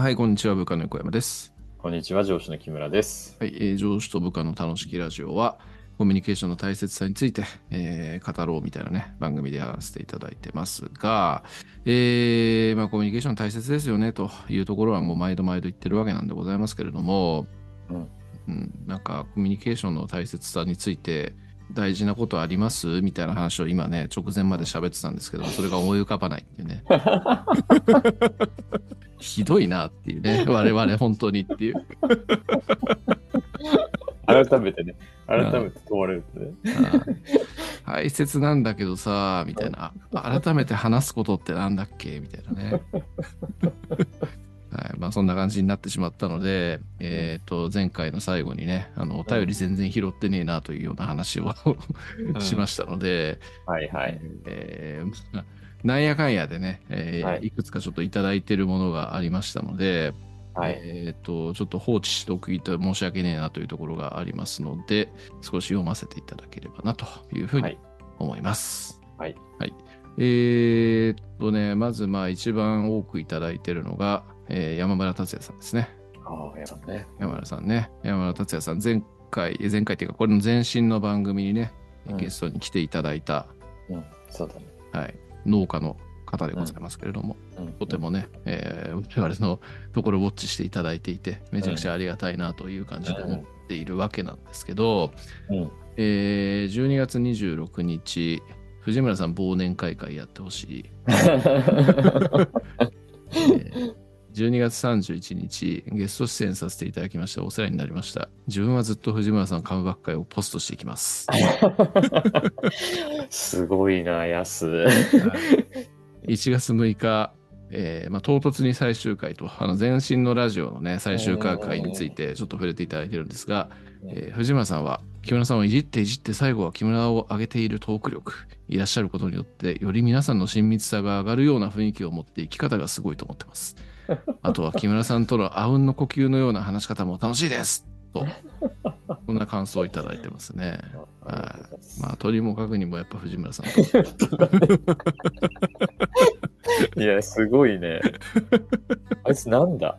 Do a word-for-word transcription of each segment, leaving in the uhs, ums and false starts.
はい、こんにちは。部下の横山です。こんにちは。上司の木村です。はい、えー、上司と部下の楽しきラジオはコミュニケーションの大切さについて、えー、語ろうみたいなね番組で話していただいてますが、えーまあ、コミュニケーション大切ですよねというところはもう毎度毎度言ってるわけなんでございますけれども、うんうん、なんかコミュニケーションの大切さについて大事なことありますみたいな話を今ね直前まで喋ってたんですけど、それが思い浮かばないっていうねひどいなっていうね、我々本当にっていう改めてね改めて問われるとね、ああ大切なんだけどさみたいな、改めて話すことってなんだっけみたいなねはい、まあそんな感じになってしまったので、えー、と前回の最後にね、あのお便り全然拾ってねえなというような話をしましたので、うん、はいはい、えー、なんやかんやでね、えーはい、いくつかちょっといただいているものがありましたので、はい、えー、とちょっと放置しておくと申し訳ねえなというところがありますので、少し読ませていただければなというふうに思います。はい、はい、えー、っとねまずまあ一番多くいただいているのがえー、山村達也さんですね。ああ、ね。山村さんね。山村達也さん、前回、前回っていうか、これの前身の番組にね、うん、ゲストに来ていただいた、うん、そうだね。はい。農家の方でございますけれども、うんうん、とてもね、えー、我々のところをウォッチしていただいていて、めちゃくちゃありがたいなという感じで思っているわけなんですけど、うんうん、えー、じゅうにがつにじゅうろくにち、藤村さん忘年会会やってほしい。えーじゅうにがつさんじゅういちにちゲスト出演させていただきました。お世話になりました。自分はずっと藤村さんカムバック会をポストしていきますすごいなやすいちがつむいか、えーまあ、唐突に最終回とあの前身のラジオのね最終回会についてちょっと触れていただいてるんですが、えー、藤村さんは木村さんをいじっていじって最後は木村を上げているトーク力、いらっしゃることによってより皆さんの親密さが上がるような雰囲気を持って生き方がすごいと思ってます。あとは木村さんとのあうんの呼吸のような話し方も楽しいですとこんな感想をいただいてますね。あまあとにもかくにもやっぱ藤村さんいやすごいねあいつなんだ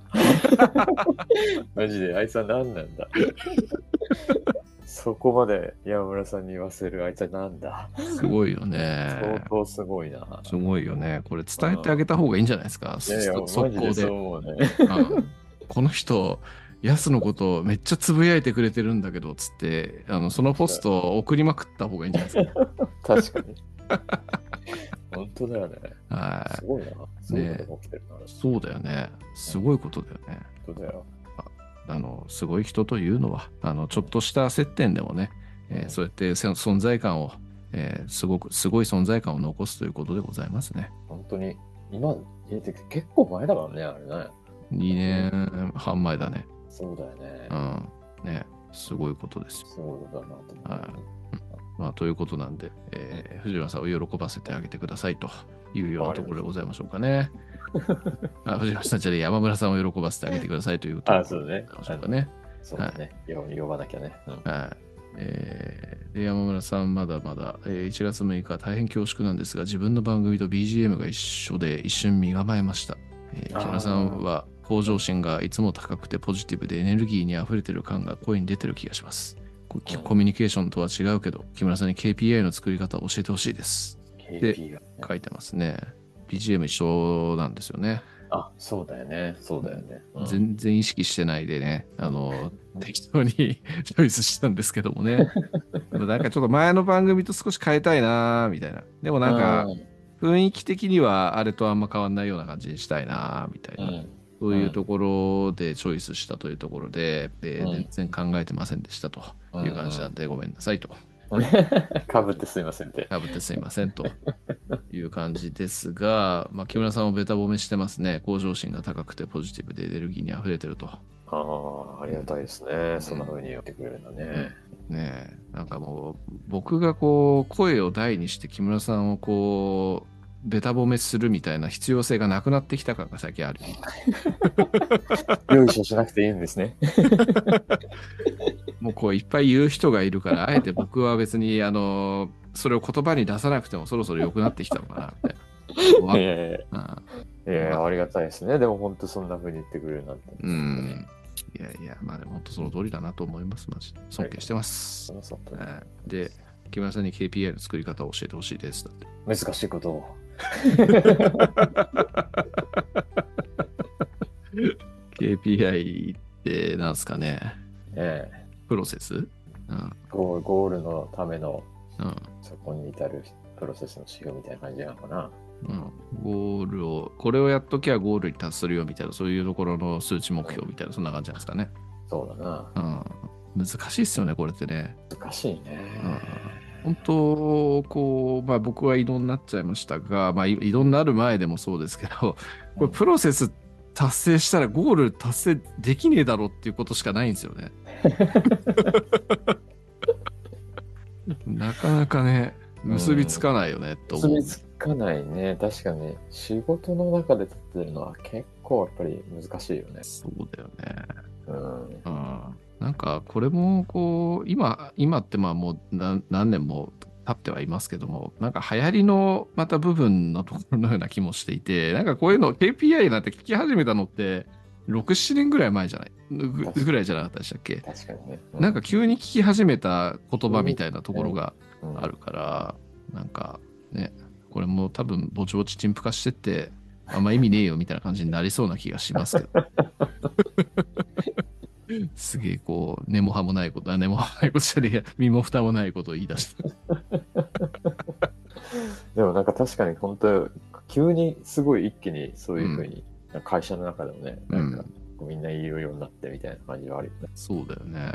マジであいつは何なんだそこまで山村さんに言わせるあいつはなんだすごいよね相当すごいなすごいよね。これ伝えてあげた方がいいんじゃないですか。いやいや速攻でそう思うね、うん、この人ヤスのことをめっちゃつぶやいてくれてるんだけどつってあのそのポストを送りまくった方がいいんじゃないですか確かに本当だよね。はいすごいなそういうことが起きてるな、ね、そうだよねすごいことだよね、うん、本当だよ。あのすごい人というのはあのちょっとした接点でもね、えー、そうやって存在感を、えー、すごくすごい存在感を残すということでございますね。本当に今結構前だからねあれねにねんはん前だね。そうだよね、うん、ねすごいことですよ。すごいことだなと思って、はいまあ、ということなんで、えー、藤村さんを喜ばせてあげてくださいというようなところでございましょうかねあ藤村さんじゃあ山村さんを喜ばせてあげてくださいというとあそうねそうねそうね、はい、呼ばなきゃね、うん、はい、えー、で山村さんまだまだ、えー、いちがつむいか大変恐縮なんですが自分の番組と ビージーエム が一緒で一瞬身構えました、えー、木村さんは向上心がいつも高くてポジティブでエネルギーにあふれてる感が声に出てる気がします。コミュニケーションとは違うけど木村さんに ケーピーアイ の作り方を教えてほしいですで書いてますね。ビージーエム 一緒なんですよね。あ、そうだよね。そうだよね。うん、全然意識してないでね、あの適当にチョイスしたんですけどもね。なんかちょっと前の番組と少し変えたいなみたいな。でもなんか雰囲気的にはあれとあんま変わんないような感じにしたいなみたいな、うん。そういうところでチョイスしたというところで、うん、で全然考えてませんでしたという感じなんで、うん、ごめんなさいと。かぶってすいませんってかぶってすいませんという感じですが、まあ、木村さんもベタ褒めしてますね。向上心が高くてポジティブでエネルギーにあふれてると。ああありがたいですね、うん、そんな風に言ってくれるのね、うん、ねえなんかもう僕がこう声を大にして木村さんをこうベタ褒めするみたいな必要性がなくなってきた感が最近あるよいしょしなくていいんですねもうこういっぱい言う人がいるからあえて僕は別にあのそれを言葉に出さなくてもそろそろ良くなってきたのかなみたいな。いやいやいや、うん、いや、ありがたいですね。でも本当そんな風に言ってくれるなんて。うん。いやいや、まあ本当その通りだなと思います。マジで尊敬してます。はい、で、木村さんに ケーピーアイ の作り方を教えてほしいです。だって難しいことを。ケーピーアイ ってなんですかね。ええ。プロセス、うん、ゴ, ーゴールのための、うん、そこに至るプロセスの指標みたいな感じなのかな。うん、ゴールをこれをやっときゃゴールに達するよみたいな、そういうところの数値目標みたいな、そんな感じなんですかね。そうだな、うん、難しいっすよねこれってね。難しいね、うん、本当こう、まあ、僕は異動になっちゃいましたが、まあ、異動になる前でもそうですけど、これプロセス達成したらゴール達成できねえだろうっていうことしかないんですよね。なかなかね結びつかないよね、うん、と思う。かなりね、確かに仕事の中で立ってるのは結構やっぱり難しいよね。そうだよね、うんうん、なんかこれもこう 今, 今ってまあもう 何, 何年も経ってはいますけども、なんか流行りのまた部分のところのような気もしていて、なんかこういうの ケーピーアイ なんて聞き始めたのってろく、ななねんぐらい前じゃないぐ, ぐらいじゃなかったでしたっけ。確かにね、うん、なんか急に聞き始めた言葉みたいなところがあるから、うんうん、なんかねこれも多分ぼちぼち陳腐化してってあんま意味ねえよみたいな感じになりそうな気がしますけど。すげえこう根も葉もないこと、根も葉もないことじゃねえや、身も蓋もないことを言い出した。でもなんか確かに本当急にすごい一気にそういう風に、うん、会社の中でもね、なんかみんな言うようになってみたいな感じはあるよね。そうだよね。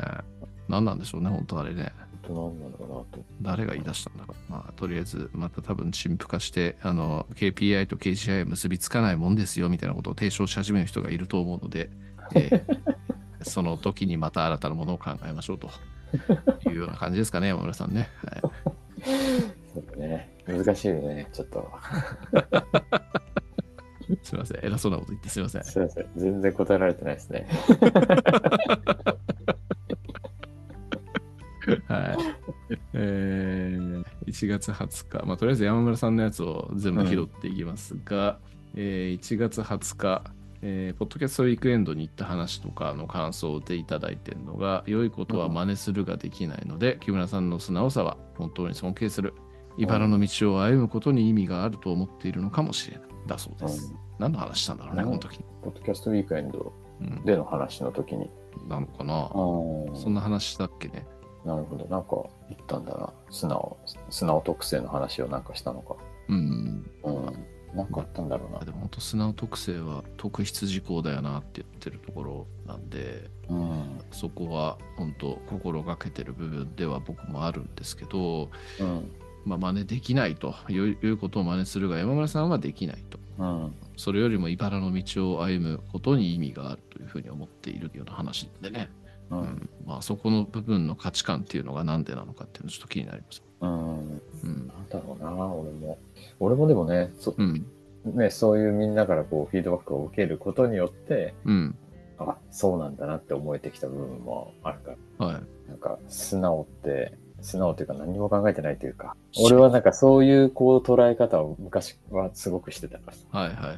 何なんでしょうね本当あれね。何なのかなと誰が言い出したんだろう、まあ、とりあえずまた多分陳腐化してあの ケーピーアイ と ケージーアイ 結びつかないもんですよみたいなことを提唱し始める人がいると思うので、えー、その時にまた新たなものを考えましょうというような感じですかね。山村さんね、はい、そうね難しいねちょっと。すいません偉そうなこと言ってすいません。すいません全然答えられてないですね。はいえー、いちがつはつか、まあ、とりあえず山村さんのやつを全部拾っていきますが、うんえー、いちがつはつか、えー、ポッドキャストウィークエンドに行った話とかの感想でいただいているのが、良いことは真似するができないので、うん、木村さんの素直さは本当に尊敬する、茨の道を歩むことに意味があると思っているのかもしれないだそうです、うん、何の話したんだろうねこの時。ポッドキャストウィークエンドでの話の時に、うん、なのかな、うん、そんな話したっけね。なるほど、なんか言ったんだな、素直、素直特性の話をなんかしたのか。うん、うん、なんかあったんだろうな。でも本当素直特性は特筆事項だよなって言ってるところなんで、うん、そこは本当心がけてる部分では僕もあるんですけど、うん、まあ真似できないということを真似するが山村さんはできないと、うん、それよりも茨の道を歩むことに意味があるというふうに思っているような話でね。うんうん、まあそこの部分の価値観っていうのがなんでなのかっていうのちょっと気になります。うん。うん、なんだろうな、俺も。俺もでもね、そ、うん、ね、そういうみんなからこうフィードバックを受けることによって、うん、あ、そうなんだなって思えてきた部分もあるから。はい。なんか素直って素直というか何も考えてないというか、俺はなんかそういうこう捉え方を昔はすごくしてたから。はいはいはいはい。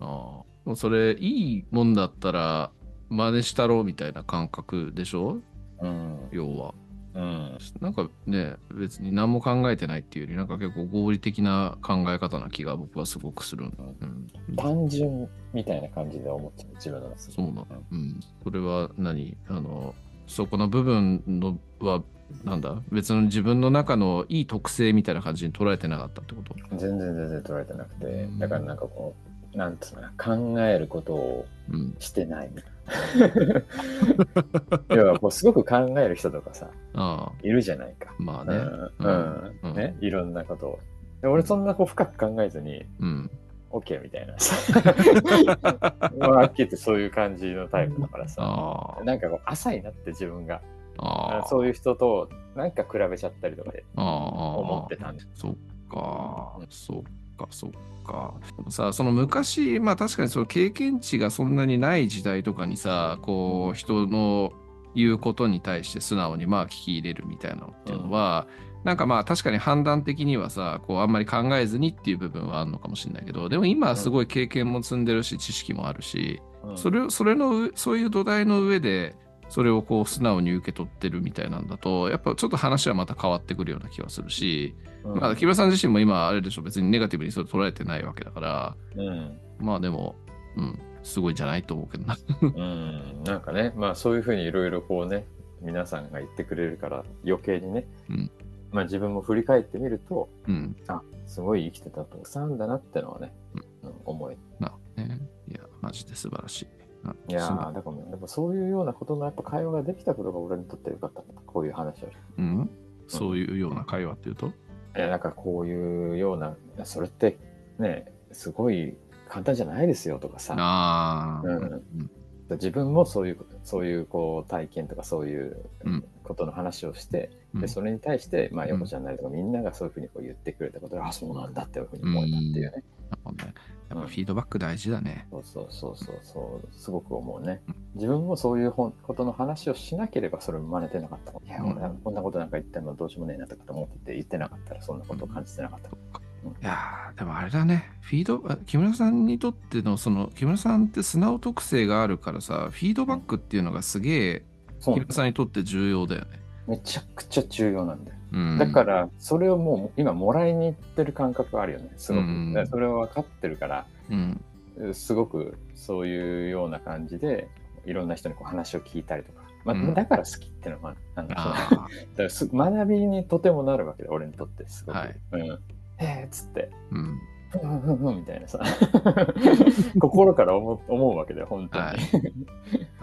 うん、ああ、それいいもんだったら。真似したろうみたいな感覚でしょ、うん、要は、うん、なんかね別に何も考えてないっていうよりなんか結構合理的な考え方な気が僕はすごくするんだ、うん、単純みたいな感じで思ってる自分なんですよ。そうなの、うん、それは何あのそこの部分のはなんだ別の自分の中のいい特性みたいな感じに捉えてなかったってこと。全然全然捉えてなくて、うん、だからなんかこうなんつうの考えることをしてないみたいな、うん要はこうすごく考える人とかさあいるじゃないか。まあね、うんうん、ね、いろんなことを。で俺そんなこう深く考えずに、うん、OK みたいなはっきり言ってそういう感じのタイプだからさ、うん、なんかこう浅いなって自分があそういう人となんか比べちゃったりとかで思ってたんです。そっか、うん、そっかそっか。でもさその昔まあ確かにその経験値がそんなにない時代とかにさこう人の言うことに対して素直にまあ聞き入れるみたいなのっていうのは、うんなんかまあ確かに判断的にはさ、こうあんまり考えずにっていう部分はあるのかもしれないけど、でも今はすごい経験も積んでるし知識もあるし、うん、それ、それのそういう土台の上でそれをこう素直に受け取ってるみたいなんだと、やっぱちょっと話はまた変わってくるような気はするし、うん、まあ木村さん自身も今あれでしょ、別にネガティブにそれ捉えてないわけだから、うん、まあでも、うん、すごいんじゃないと思うけどな、うん、なんかね、まあそういうふうにいろいろこうね皆さんが言ってくれるから余計にね、うん、まあ、自分も振り返ってみると、うん、あ、すごい生きてたたくさんだなってのはね、うん、思いな、ね、いやマジで素晴らしい。いやー、だからね、やっぱそういうようなことのやっぱ会話ができたことが俺にとってよかったんだ、こういう話を、うんうん、そういうような会話っていうと、いやなんかこういうような、それってねすごい簡単じゃないですよとかさ、あ、うんうん、自分もそういうそういうこう体験とかそういうことの話をして、うん、でそれに対してまあ横ちゃんなりとかみんながそういうふうにこう言ってくれたことが、うん、あ、そうなんだっていうふうに思えたっていうね、うん、やっぱフィードバック大事だね、うん、そうそうそうそうすごく思うね、うん、自分もそういうことの話をしなければそれを真似てなかった、うん、いや俺はこんなことなんか言ったのどうしようもねえなとかと思ってて言ってなかったらそんなことを感じてなかった、うんうん、いやでもあれだね、フィード木村さんにとってのその木村さんって素直特性があるからさ、フィードバックっていうのがすげえ木村さんにとって重要だよね。めちゃくちゃ重要なんだよ、うん、だからそれをもう今もらいに行ってる感覚があるよねすごく、うん、だからそれは分かってるから、うん、すごくそういうような感じでいろんな人にこう話を聞いたりとか、まあうん、だから好きってのもある、学びにとてもなるわけで俺にとってすごく、はい、うん、えーっつって、うん、うんうんうんみたいなさ心から 思, 思うわけだよ本当に、はい、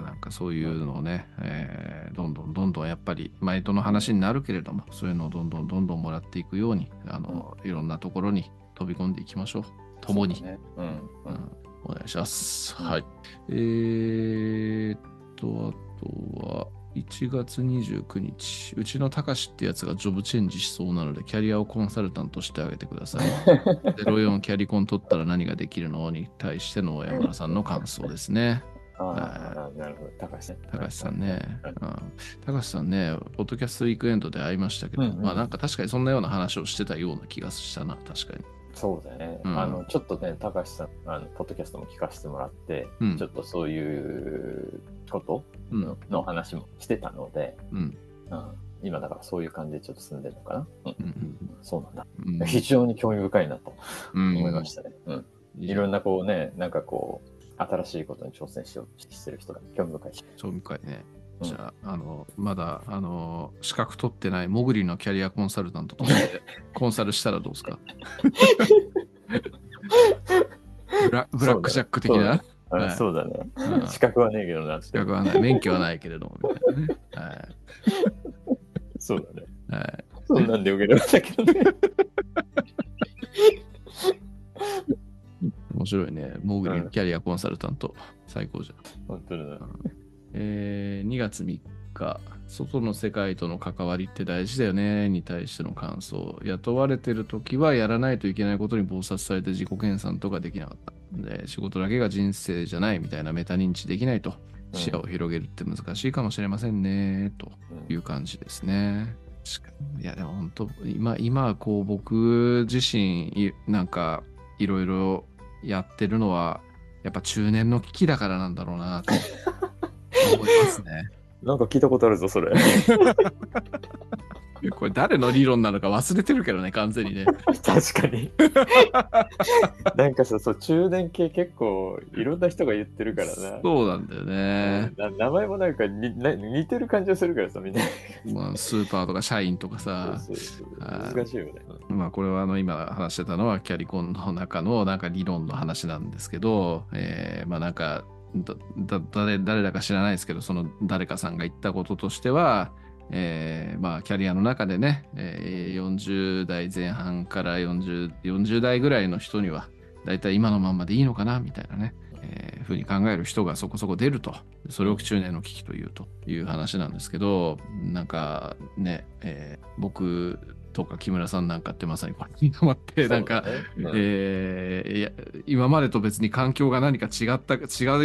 なんかそういうのをね、えー、どんどんどんどんやっぱり毎度の話になるけれども、そういうのをどんどんどんどんもらっていくように、あの、うん、いろんなところに飛び込んでいきましょう共に、ね、うんうんうん、お願いします、うん、はい。えーっとあとはいちがつにじゅうくにち、うちのたかしってやつがジョブチェンジしそうなのでキャリアをコンサルタントしてあげてくださいゼロよんキャリコン取ったら何ができるのに対しての山村さんの感想ですねああ、なるほど、たかしさんね、たかしさんね、ポッドキャストウィークエンドで会いましたけど、うんうん、まあなんか確かにそんなような話をしてたような気がしたな、確かにそうだね、うん、あのちょっとね、たかしさんあのポッドキャストも聞かせてもらって、うん、ちょっとそういうことの、うん、話もしてたので、うんうん、今だからそういう感じでちょっと進んでるのかな、うんうんうん、そうなんだ、うん、非常に興味深いなと思いましたね、うんうんうん、いろんなこうね、なんかこう新しいことに挑戦しようとしてる人が興味深い興味深いね。じゃあ、うん、あのまだあの資格取ってないモグリのキャリアコンサルタントとしてコンサルしたらどうですかブラ、ブラックジャック的なそうだね、はい、資格はねえけどな、資格はない、免許はないけれどもみたいなね、はい、そうだね、はい、そんなんでよければだけどね面白いね、モグリのキャリアコンサルタント、うん、最高じゃん本当だ、うん、えー、にがつみっか、外の世界との関わりって大事だよねに対しての感想、雇われてるときはやらないといけないことに忙殺されて自己研鑽とかできなかったで、仕事だけが人生じゃないみたいなメタ認知できないと視野を広げるって難しいかもしれませんね、うん、という感じですね。確かに、いやでも本当今今こう僕自身なんかいろいろやってるのはやっぱ中年の危機だからなんだろうなと思いますね。なんか聞いたことあるぞそれこれ誰の理論なのか忘れてるけどね完全にね確かになんかさ、そう中年系結構いろんな人が言ってるからな、そうなんだよね、うん、名前もなんかにな似てる感じがするからさみんな、まあ、スーパーとか社員とかさ、そうそうそう難しいよね。まあこれはあの今話してたのはキャリコンの中のなんか理論の話なんですけど、えー、まあなんかだだ 誰, 誰だか知らないですけど、その誰かさんが言ったこととしては、えーまあ、キャリアの中でね、えー、よんじゅうだいぜんはんから よんじゅう, よんじゅうだいぐらいの人にはだいたい今のまんまでいいのかなみたいなね、えー、ふうに考える人がそこそこ出ると、それを中年の危機というという話なんですけど、なんかね、えー、僕とか木村さんなんかってまさにこれにハマって、なんか、ね、えー、今までと別に環境が何か違った、違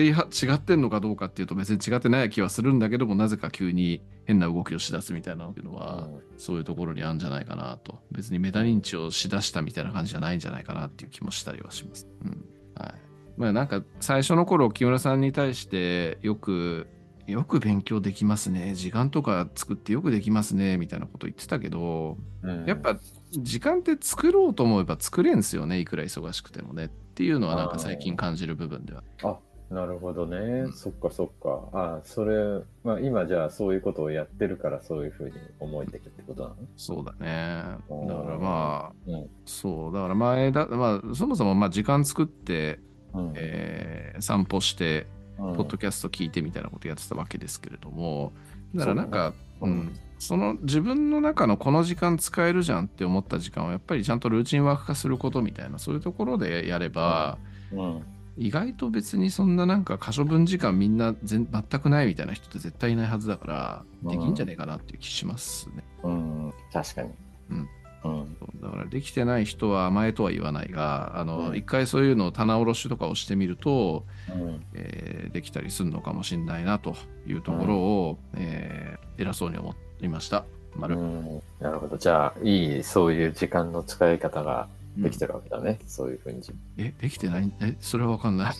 い、違ってんのかどうかっていうと別に違ってない気はするんだけども、なぜか急に変な動きをしだすみたいなのは、うん、そういうところにあるんじゃないかなと。別にメタ認知をしだしたみたいな感じじゃないんじゃないかなっていう気もしたりはします。うん。はい。まあなんか最初の頃木村さんに対してよくよく勉強できますね、時間とか作ってよくできますねみたいなこと言ってたけど、うん、やっぱ時間って作ろうと思えば作れんすよね、いくら忙しくてもねっていうのはなんか最近感じる部分では。あ、なるほどね、うん、そっかそっか。あ、それ、まあ、今じゃあそういうことをやってるからそういうふうに思えてきたってことなの？そうだね。だからまあ、うん、そうだから前だ、まあ、そもそもまあ時間作ってうんえー、散歩して、うん、ポッドキャスト聞いてみたいなことやってたわけですけれども、だからなんかそ、ねうん、その自分の中のこの時間使えるじゃんって思った時間をやっぱりちゃんとルーチンワーク化することみたいな、そういうところでやれば、うんうん、意外と別にそんななんか可処分時間みんな全全くないみたいな人って絶対いないはずだからできんじゃねえかなっていう気しますね、うんうん、確かに、うんうん、だからできてない人は甘えとは言わないが、あの、うん、一回そういうのを棚卸しとかをしてみると、うんえー、できたりするのかもしれないなというところを、うんえー、偉そうに思いました、丸、うん、なるほど。じゃあいい、そういう時間の使い方ができてるわけだね、うん、そういうふうに。え、できてない？え、それは分かんない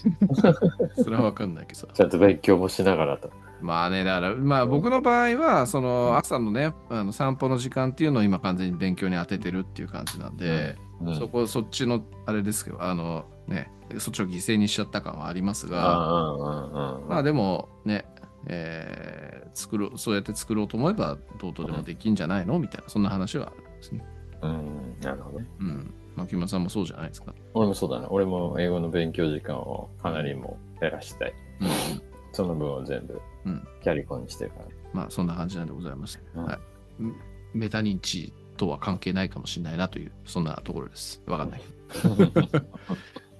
それは分かんないけどさ、ちゃんと勉強もしながらと。まあね、だからまあ僕の場合はその朝のね、あの散歩の時間っていうのを今完全に勉強に当ててるっていう感じなんで、うんうん、そこそっちのあれですけど、あのね、そっちを犠牲にしちゃった感はありますが、まあでもね、えー、作ろそうやって作ろうと思えばどうとでもできんじゃないのみたいな、そんな話はあるんですね。うん、なるほどね。うん。木村さんもそうじゃないですか。俺もそうだね。俺も英語の勉強時間をかなりも減らしたい。うん、その分を全部キャリコンにしてるから、ねうん。まあそんな感じなんでございました、うんはい。メタ認知とは関係ないかもしれないなというそんなところです。わかんない。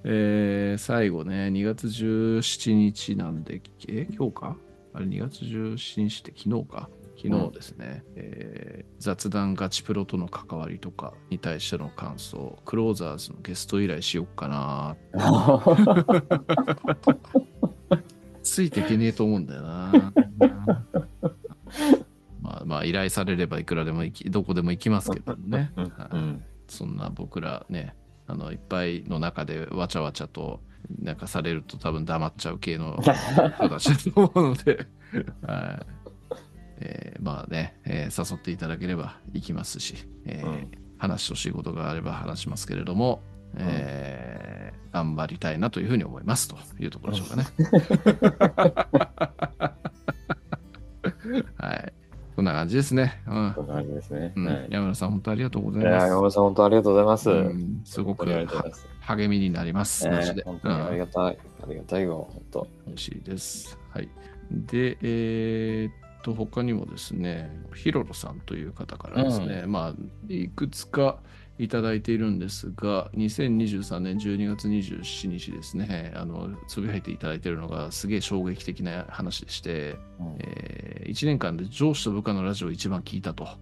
えー、最後ね、にがつじゅうしちにちなんで、え今日か？あれにがつじゅうしちにちって昨日か。昨日ですね、うんえー、雑談ガチプロとの関わりとかに対しての感想、クローザーズのゲスト依頼しよっかなついていけねえと思うんだよなまあまあ依頼されればいくらでも行きどこでも行きますけどね、うんうん、そんな僕らね、あのいっぱいの中でわちゃわちゃとなんかされると多分黙っちゃう系の人たちだと思うのではいえー、まあね、えー、誘っていただければ行きますし、えーうん、話と仕事があれば話しますけれども、うんえー、頑張りたいなというふうに思いますというところでしょうかね。はい、こんな感じですね。うん、こんな感じですね。うんはい、山田さん本当ありがとうございます。山田さん本当ありがとうございます。うん、すごく励みになります。えー、本当にありがたい、うん、ありがたいよ本当。嬉しいです。はい。で、えー。と他にもですね、ヒロロさんという方からですね、うん、まあいくつかいただいているんですが、にせんにじゅうさんねんじゅうにがつにじゅうしちにちですね、あのつぶやいていただいているのがすげえ衝撃的な話でして、うんえー、いちねんかんで上司と部下のラジオを一番聞いたと。は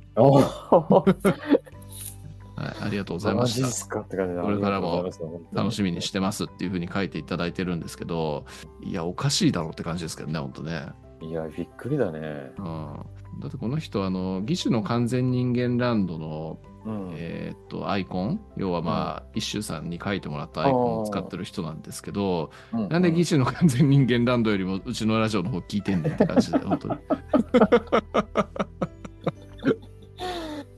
い、ありがとうございました。これからも楽しみにしてますっていうふうに書いていただいてるんですけど、いやおかしいだろうって感じですけどね、本当ね。いやびっくりだね。うん、だってこの人あの義手の完全人間ランドの、うん、えー、っとアイコン、要はまあ、うん、一周さんに書いてもらったアイコンを使ってる人なんですけど、うんうん、なんで義手の完全人間ランドよりもうちのラジオの方聞いてんねんって感じで本当に。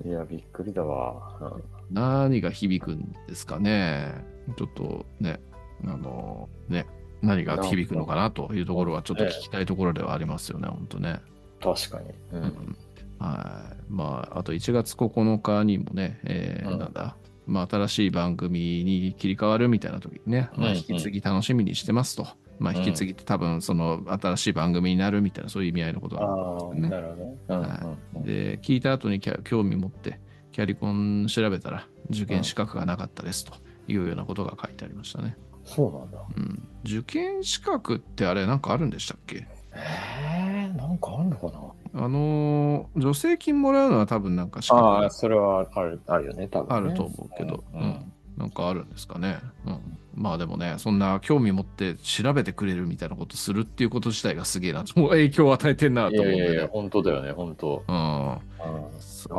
いやびっくりだわ。うん、何が響くんですかね。ちょっとねあのね。何が響くのかなというところはちょっと聞きたいところではありますよね、本当ね。確かに。うんうん、はい。まああといちがつここのかにもね、えーうん、なんだ、まあ新しい番組に切り替わるみたいな時にね、まあ、引き継ぎ楽しみにしてますと、うんうん、まあ引き継ぎって多分その新しい番組になるみたいなそういう意味合いのことなんですね。なるほど。はい。うんうん、で聞いた後に興味持ってキャリコン調べたら受験資格がなかったですというようなことが書いてありましたね。そうなんだ、うん、受験資格ってあれなんかあるんでしたっけ？えー、なんかあるのかあのー、助成金もらうのは多分なんかしかない。ああ、それはある、あるよね、多分、ね、あると思うけど、うんうん、なんかあるんですかね、うん。まあでもね、そんな興味持って調べてくれるみたいなことするっていうこと自体がすげえな、もう影響を与えてんなと思うんで、ね。いやいやいや、本当だよね、本当。うん。ああ、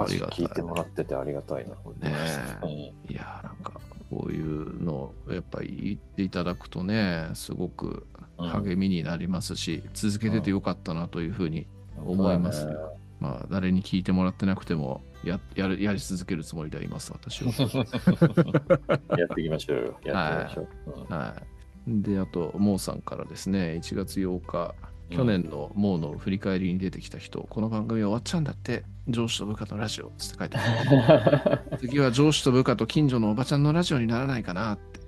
聞いてもらっててありがたいな、これね。ねえ、いや、なんかこういうのやっぱり言っていただくとね、すごく励みになりますし、うん、続けててよかったなというふうに思います、ね。まあ誰に聞いてもらってなくても や, や, るやり続けるつもりであります私は。やっていきましょうよ。やっていきましょう。はい。はい、であとモーさんからですね、いちがつようか、うん、去年のモーの振り返りに出てきた人、この番組終わっちゃうんだって上司と部下のラジオって書いてある。次は上司と部下と近所のおばちゃんのラジオにならないかなって。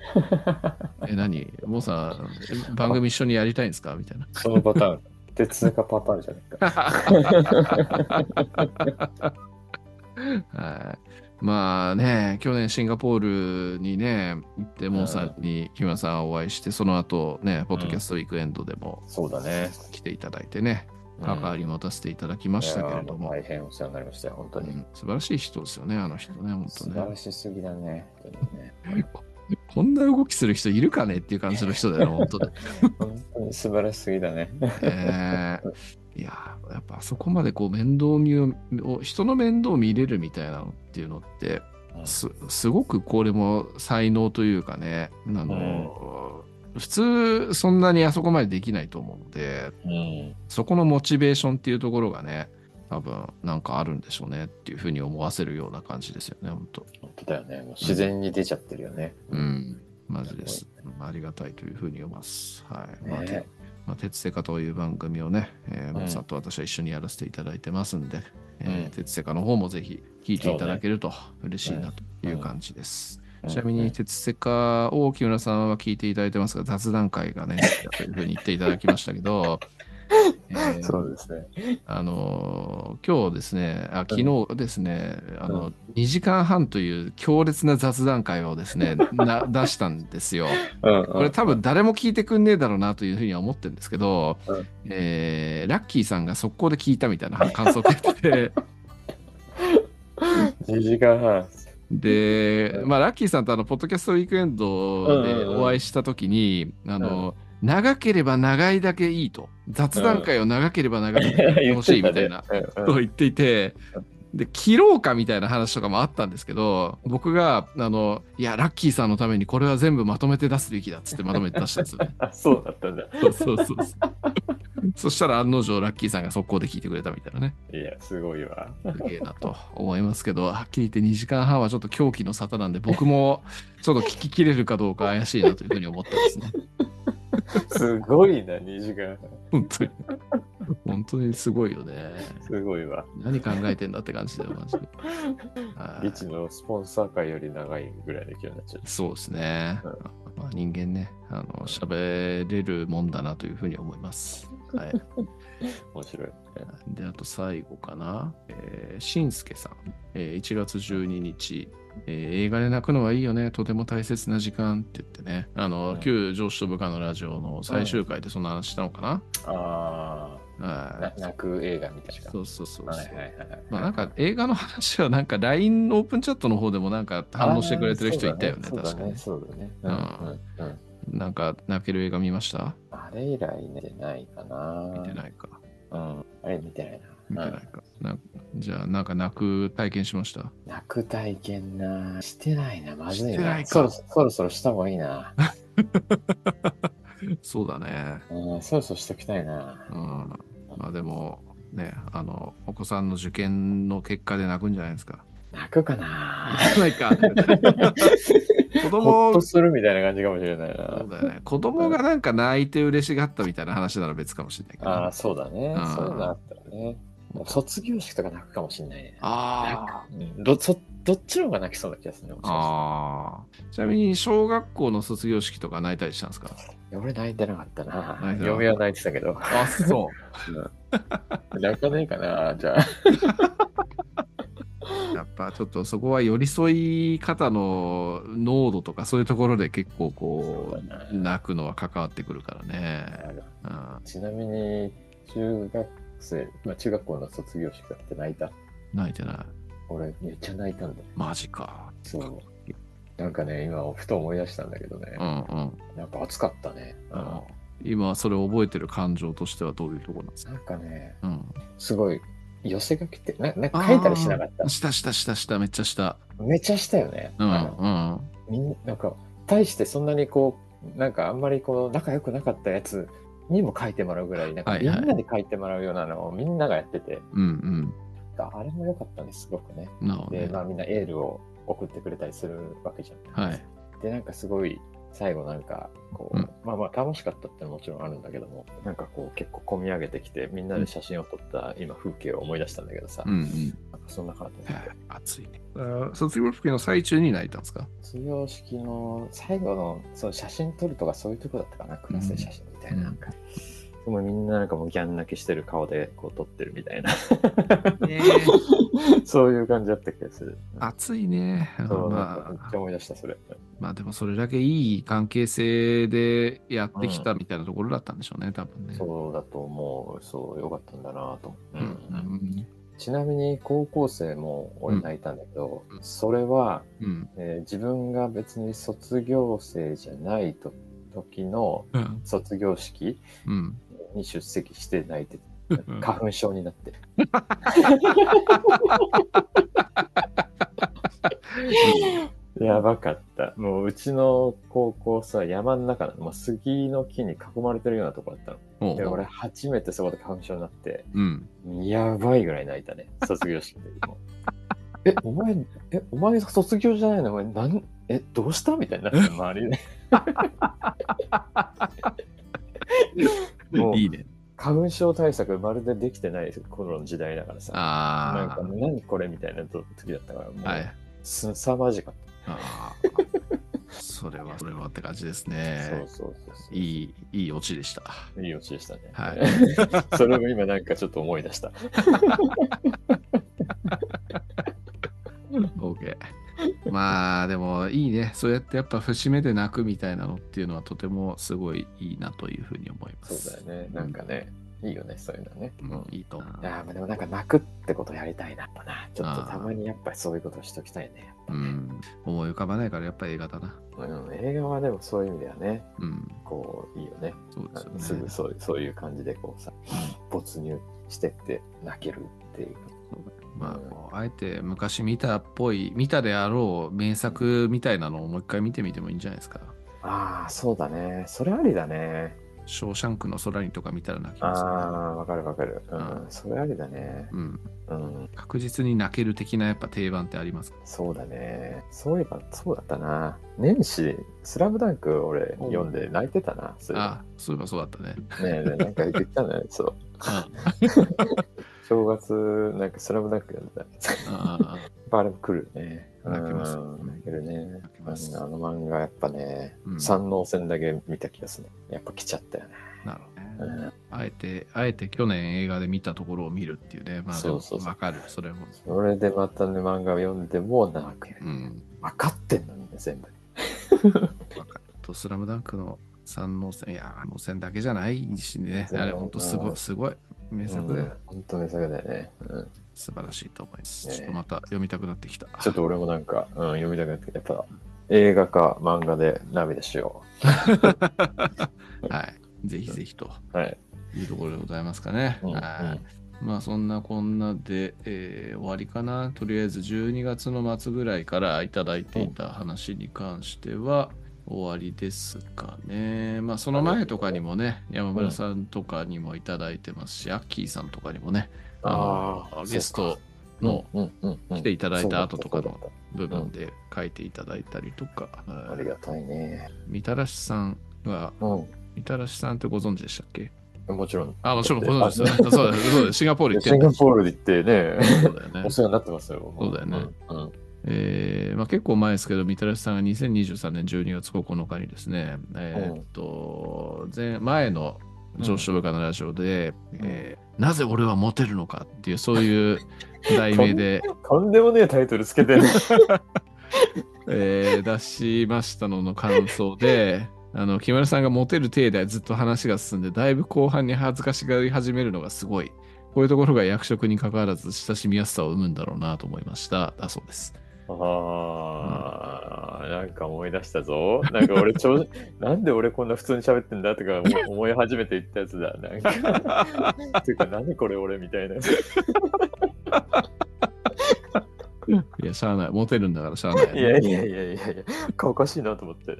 え、何モーさん番組一緒にやりたいんですかみたいな。そのパターン。鉄がパターンじゃないか。はい。まあね、去年シンガポールにね、行って、モーさんに木村さんお会いして、その後ね、ポッドキャストウィークエンドでも、うん、そうだね、来ていただいてね、関わり持たせていただきましたけれども。うん、大変お世話になりましたよ、本当に、うん。素晴らしい人ですよね、あの人ね、本当ね。素晴らしすぎだね、本当にね。こんな動きする人いるかねっていう感じの人だよ、本当だ。本当に素晴らしすぎだね。えー、いや、やっぱあそこまでこう面倒見を、人の面倒見れるみたいなのっていうのって、す, すごくこれも才能というかね、あの、うん、普通そんなにあそこまでできないと思うので、うん、そこのモチベーションっていうところがね、多分なんかあるんでしょうねっていうふうに思わせるような感じですよね、本当。本当だよね。もう自然に出ちゃってるよね。うん、うん、マジです。ありがたいというふうに思います。はい。ね、まあてまあ、鉄セカという番組をね、えー、モーさんと私は一緒にやらせていただいてますんで、うん、えー、鉄セカの方もぜひ聞いていただけると嬉しいなという感じです。ね、ちなみに鉄セカを木村さんは聞いていただいてますが、雑談会がね、というふうに言っていただきましたけど。えー、そうですね。あの今日ですね、あ昨日ですね、うん、あのにじかんはんという強烈な雑談会をですね、な出したんですよ。うん、これ多分誰も聞いてくんねえだろうなというふうには思ってるんですけど、うん、えー、ラッキーさんが速攻で聞いたみたいな感想を書いてにじかんはん。で、まあ、ラッキーさんとあのポッドキャストウィークエンドでお会いしたときに、うんうんうん、あの、うん、長ければ長いだけいいと、雑談会を長ければ長いだけ楽しいみたいなことを言っていて、で切ろうかみたいな話とかもあったんですけど、僕があのいやラッキーさんのためにこれは全部まとめて出すべきだっつってまとめて出したんですよね。そうだったんだ。そうそうそうそう。そしたら案の定ラッキーさんが速攻で聞いてくれたみたいなね。いやすごいわ。すげえなと思いますけど、はっきり言ってにじかんはんはちょっと狂気の沙汰なんで、僕もちょっと聞き切れるかどうか怪しいなというふうに思ってますね。すごいな、にじかん。本当に本当にすごいよね。すごいわ。何考えてんだって感じだよ、マジで。リチのスポンサー会より長いぐらいできるようになっちゃう。そうですね。うん、まあ、人間ね、あの喋れるもんだなというふうに思います。はい。面白い。で、あと最後かな。えー、しんすけさん、えー、いちがつじゅうににち。えー、映画で泣くのはいいよね、とても大切な時間って言ってね、あの、うん、旧上司と部下のラジオの最終回でそんな話したのかな、うん、ああ、泣く映画みたいな。そうそうそうそう、はいはいはいはい、まあなんか映画の話はなんか ライン オープンチャットの方でもなんか反応してくれてる人いたよね、確かに。そうだね、そうだね、うんうんうん、なんか泣ける映画見ました？あれ以来見てないかな。見てないか、うん、あれ見てないな。見てないか、うん、なんかじゃあなんか泣く体験しました？泣く体験なしてないな、マジでないな。そろそろそろした方がいいな。そうだね、うん、そろそろしときたいな、うん、まあでもね、あのお子さんの受験の結果で泣くんじゃないですか。泣くかな。泣かないか。子供ほっとするみたいな感じかもしれないな。そうだよね。子供がなんか泣いて嬉しがったみたいな話なら別かもしれないけど。ああ、そうだね。うん、そういうのあったらね。卒業式とか泣くかもしれないね。ああ、うん。どそどっちの方が泣きそうな気がするね。ああ。ちなみに小学校の卒業式とか泣いたりしたんですか？俺泣いてなかったな。嫁は泣いてたけど。あ、そう。泣かないかな、じゃあ。やっぱちょっとそこは寄り添い方の濃度とかそういうところで結構こう泣くのは関わってくるからね。うん、ちなみに中学生、まあ、中学校の卒業式だって泣いた？泣いてない。俺めっちゃ泣いたんだよ。マジか。そう。なんかね、今ふと思い出したんだけどね。うんうん。なんか暑かったね。うんうん、今それを覚えてる感情としてはどういうところなんですか？なんかね、うん、すごい寄せ書きってな、なんか書いたりしなかった？したしたしたした、めっちゃした。めっちゃしたよね。うんうん。みんななんか大してそんなにこうなんかあんまりこう仲良くなかったやつにも書いてもらうぐらいなんかみんなで書いてもらうようなのをみんながやってて、はいはい、うんうん。あれも良かったね、すごくね。で、まあみんなエールを送ってくれたりするわけじゃん。はい。で、なんかすごい最後なんかこう、うん、まあまあ楽しかったってのももちろんあるんだけども、なんかこう結構込み上げてきてみんなで写真を撮った今風景を思い出したんだけどさ、うんうん、なんかそんな感じで。暑いね。卒業式の最中に泣いたんですか？卒業式の最後のその写真撮るとかそういうとこだったかな、クラスで写真みたいな、うん、なんか。でもみんななんかもうギャン泣きしてる顔でこう撮ってるみたいな、ね、そういう感じだった気がする。暑いね。そう、まあ、めっちゃ思い出したそれ。まあでもそれだけいい関係性でやってきたみたいなところだったんでしょうね、うん、多分ね。そうだと思う。そう、よかったんだなと、うんうん、ちなみに高校生も俺泣いたんだけど、うん、それは、うん、えー、自分が別に卒業生じゃないと時の卒業式、うんうんに出席して泣いて花粉症になってやばかった。もううちの高校さ、山の中の、まあ、杉の木に囲まれてるようなとこだったので、俺初めてそこで花粉症になって、うん、やばいぐらい泣いたね、卒業式でもえ、お前、え、お前卒業じゃないの、お前なん、え、どうしたみたいになって周りでもういいね、花粉症対策まるでできてない頃の時代だからさ、なんか何これみたいな時だったから、もう、はい、すさまじかった。あそれはそれはって感じですね。そうそうそうそう、いいいいオチでした。いいオチでしたね。はい、それも今なんかちょっと思い出した。OK まあでもいいね、そうやってやっぱ節目で泣くみたいなのっていうのはとてもすごいいいなというふうに思います。そうだよね、なんかね、うん、いいよねそういうのね、うん、いいと思う。いやでもなんか泣くってことやりたいな、やっぱな、ちょっとたまにやっぱりそういうことをしときたいね、うん、思い浮かばないからやっぱり映画だな、うん、映画はでもそういう意味ではね、うん、こういいよね。そうですよね、すぐそう、そういう感じでこうさ没入してって泣けるっていう。まあ、あえて昔見たっぽい、見たであろう名作みたいなのをもう一回見てみてもいいんじゃないですか。ああ、そうだね、それありだね。ショーシャンクの空にとか見たら泣きますね。ああ、わかるわかる、うんうん、それありだね、うんうん、確実に泣ける的なやっぱ定番ってありますか。そうだね、そういえばそうだったな。年始スラムダンク俺読んで泣いてたな。そういえば、あ、そういえばそうだったね。ねえ、なんか言ったんだよね。そう、正月なんかスラムダンクやったああれも来るね。泣けます、うん、泣けるね。泣けます。あの漫画やっぱね、うん、山王戦だけ見た気がするね。やっぱ来ちゃったよね。なるほどね、うん、あえてあえて去年映画で見たところを見るっていうね。まあでも分かる。それもそれでまたね、漫画を読んでも泣ける、うん、分かってんのにね全部分かると。スラムダンクの山王戦、いや山王戦だけじゃないしね、あれほんとすごいすごい名作だよ、うん、本当名作だよね、うん、素晴らしいと思います、ね、ちょっとまた読みたくなってきた。ちょっと俺もなんか、うん、読みたくなってきた。やっぱ映画か漫画で涙しようはい、ぜひぜひというところでございますかね、うんうん、あ、まあそんなこんなで、えー、終わりかな。とりあえずじゅうにがつの末ぐらいからいただいていた話に関しては、うん、終わりですかね。まあその前とかにもね、山村さんとかにもいただいてますし、うん、アッキーさんとかにもね、あのゲストの来ていただいた後とかの部分で書いていただいたりとか、うん、ありがたいね。みたらしさんは、うん、みたらしさんってご存知でしたっけ？もちろん。あ、もちろんご存知です。そうだ、そうだ、シンガポール行ってシンガポール行ってね、そうだよね、お世話になってますよ。そうだよね、うんうん、えーまあ、結構前ですけど、みたらしさんがにせんにじゅうさんねんじゅうにがつここのかにですね、えー、っと前、前の上司部下のラジオで、うん、えー、なぜ俺はモテるのかっていう、そういう題名でとんでもねえタイトルつけてる、えー、出しましたのの感想で、あの木村さんがモテる体でずっと話が進んで、だいぶ後半に恥ずかしがり始めるのがすごいこういうところが役職に関わらず親しみやすさを生むんだろうなと思いました。だそうです。ああ、うん、なんか思い出したぞ。なんか俺ちょなんで俺こんな普通に喋ってんだとか思い始めて言ったやつだ。なんかていうか何これ俺みたいな。いやしゃあない、モテるんだからしゃあない、ね。いやいやいやいやいや、おかしいなと思って。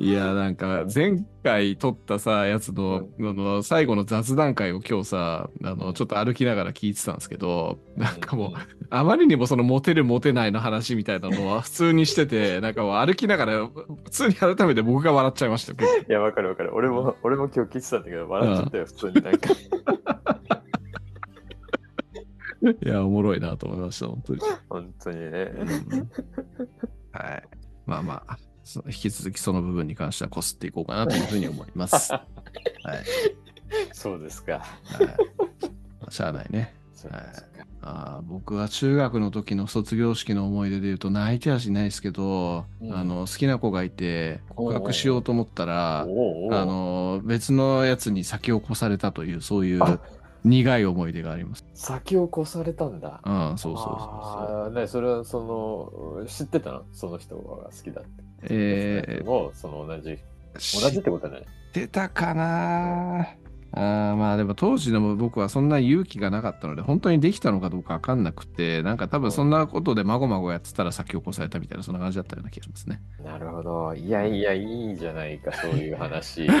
いやなんか前回撮ったさやつ の, の最後の雑談会を今日さあのちょっと歩きながら聞いてたんですけど、なんかもうあまりにもそのモテるモテないの話みたいなのは普通にしてて、なんかもう歩きながら普通に改めて僕が笑っちゃいました。いやわかるわかる、俺も俺も今日聞いてたんだけど笑っちゃったよ、普通になんかいやおもろいなと思いました、本当に本当にね、うん、はい、まあまあ引き続きその部分に関してはこすっていこうかなというふうに思います。はい、そうですか。はい、しゃあないね。はい、あ、僕は中学の時の卒業式の思い出で言うと泣いてはしないですけど、うん、あの好きな子がいて告白しようと思ったら、おーおー、あの別のやつに先を越されたという、そういう苦い思い出があります。先を越されたんだ。うん、そうそうそうそう。あ、ね、それはその知ってたの？その人が好きだって。えー、をその同じ同じってことね。出たかな。あ、まあでも当時の僕はそんな勇気がなかったので本当にできたのかどうか分かんなくて、なんか多分そんなことでまごまごやってたら先を越されたみたいな、そんな感じだったような気がしますね。なるほど。いやいや、いいじゃないか、そういう話。青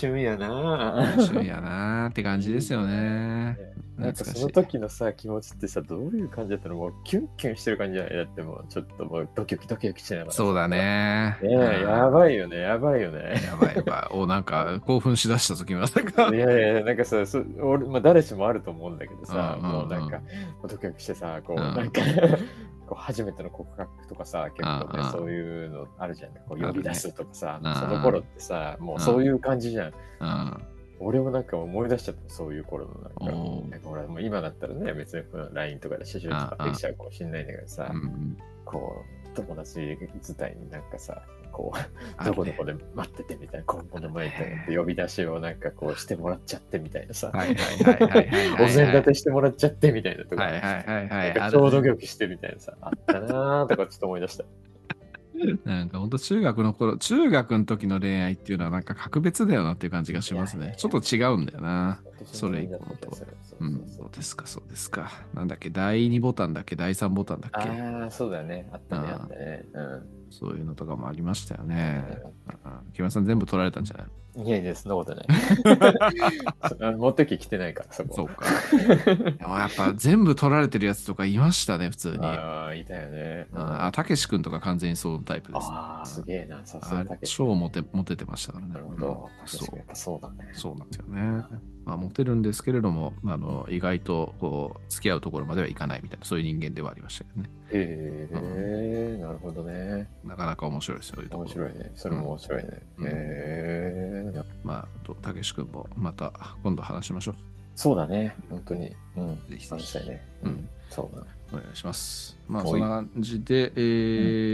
春やな。青春やなって感じですよね。なんかその時のさ気持ちってさ、どういう感じだったの？もうキュンキュンしてる感じじゃない？だってもうちょっともうドキドキドキドキしながら。そうだね。ねえ、やばいよね、やばいよね。やばいやばい。お、なんか興奮しだした時もなんか。いやいや、なんかさ、そ俺、まあ、誰しもあると思うんだけどさ、うんうんうん、もうなんかドキドキしてさ、こう、うん、なんかこう初めての告白とかさ、結構ね、うんうん、そういうのあるじゃん。こう呼び出すとかさ、ね、その頃ってさ、もうそういう感じじゃん。うんうんうん、俺もなんか思い出しちゃった、そういう頃のなんか、なんか俺も今だったらね、別に ライン とかで写真とかできちゃうかもしれないんだけどさ、うん、こう友達伝いになんかさ、こうどこどこで待っててみたいな、ここの前で呼び出しをなんかこうしてもらっちゃってみたいなさ、お膳立てしてもらっちゃってみたいなとか、ちょうどドキドキしてみたいなさ、あったなーとかちょっと思い出した。なんか本当中学の頃、中学の時の恋愛っていうのはなんか格別だよなっていう感じがしますね。いやいやいや、ちょっと違うんだよな。それ以降のと。うん、そうですか、そうですか。なんだっけ、だいにボタンだっけ、だいさんボタンだっけ。ああ、そうだね。あったね、あったね。うん。そういうのとかもありましたよね。木村さん全部取られたんじゃない？いやいや、そんなことない。持ってき来てないから、そこ。そうか。でもやっぱ全部取られてるやつとかいましたね、普通に。ああ、いたよね。ああ、たけし君とか完全にそうタイプです、ね。ああ、すげえな、さすがたけし。超モテ、モテてましたからね。なるほど。うん、確かにやっぱそうだね。そうなんですよね。まあ、モテるんですけれども、あの意外とこう付き合うところまではいかないみたいな、そういう人間ではありましたけどね。へえ、うん、なるほどね。なかなか面白いですよ。そういうところ面白いね。それも面白いね。うん、へえ。まあ、とたけし君もまた今度話しましょう。そうだね。本当に。うん。ぜひぜひ。うん。そうだね。お願いします。まあそんな感じで、え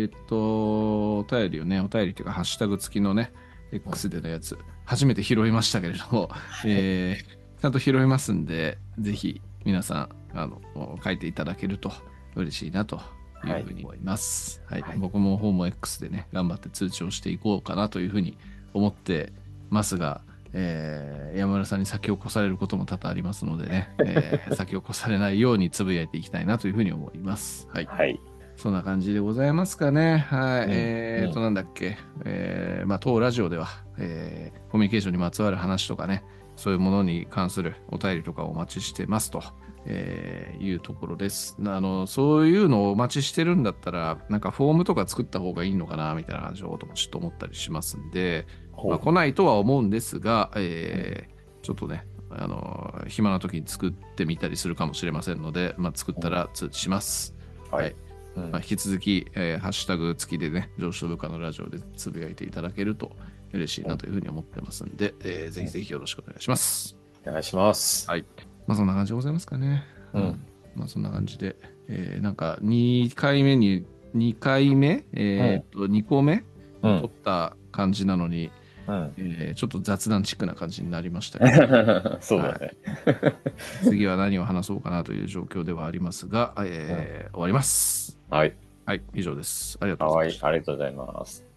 ー、っと、うん、お便りをね、お便りというかハッシュタグ付きのね。X でのやつ、初めて拾いましたけれども、えー、ちゃんと拾いますんで、ぜひ皆さんあの書いていただけると嬉しいなというふうに思います。はいはい、僕もホーム X でね、頑張って通知をしていこうかなというふうに思ってますが、えー、山村さんに先を越されることも多々ありますのでね、えー、先を越されないようにつぶやいていきたいなというふうに思います。はい。はいそんな感じでございますかね。はい。うん、えーと、なんだっけ。えー、まあ、当ラジオでは、えー、コミュニケーションにまつわる話とかね、そういうものに関するお便りとかをお待ちしてますと、えー、いうところです。あの、そういうのをお待ちしてるんだったら、なんかフォームとか作った方がいいのかな、みたいな話をちょっと思ったりしますんで、まあ、来ないとは思うんですが、えー、ちょっとね、あの、暇な時に作ってみたりするかもしれませんので、まあ、作ったら通知します。はい。はいまあ、引き続き、えー、ハッシュタグ付きでね、上司と部下のラジオでつぶやいていただけると嬉しいなというふうに思ってますんで、えー、ぜひぜひよろしくお願いします。お願いします。はい。まあそんな感じでございますかね。うん。まあそんな感じで、えー、なんかにかいめに、にかいめ、えー、っと、にこめ、うん、取った感じなのに、うんえー、ちょっと雑談チックな感じになりましたけどそうだね、はい、次は何を話そうかなという状況ではありますが、えーうん、終わります。はい、はい、以上です。ありがとうございます。はい、ありがとうございます。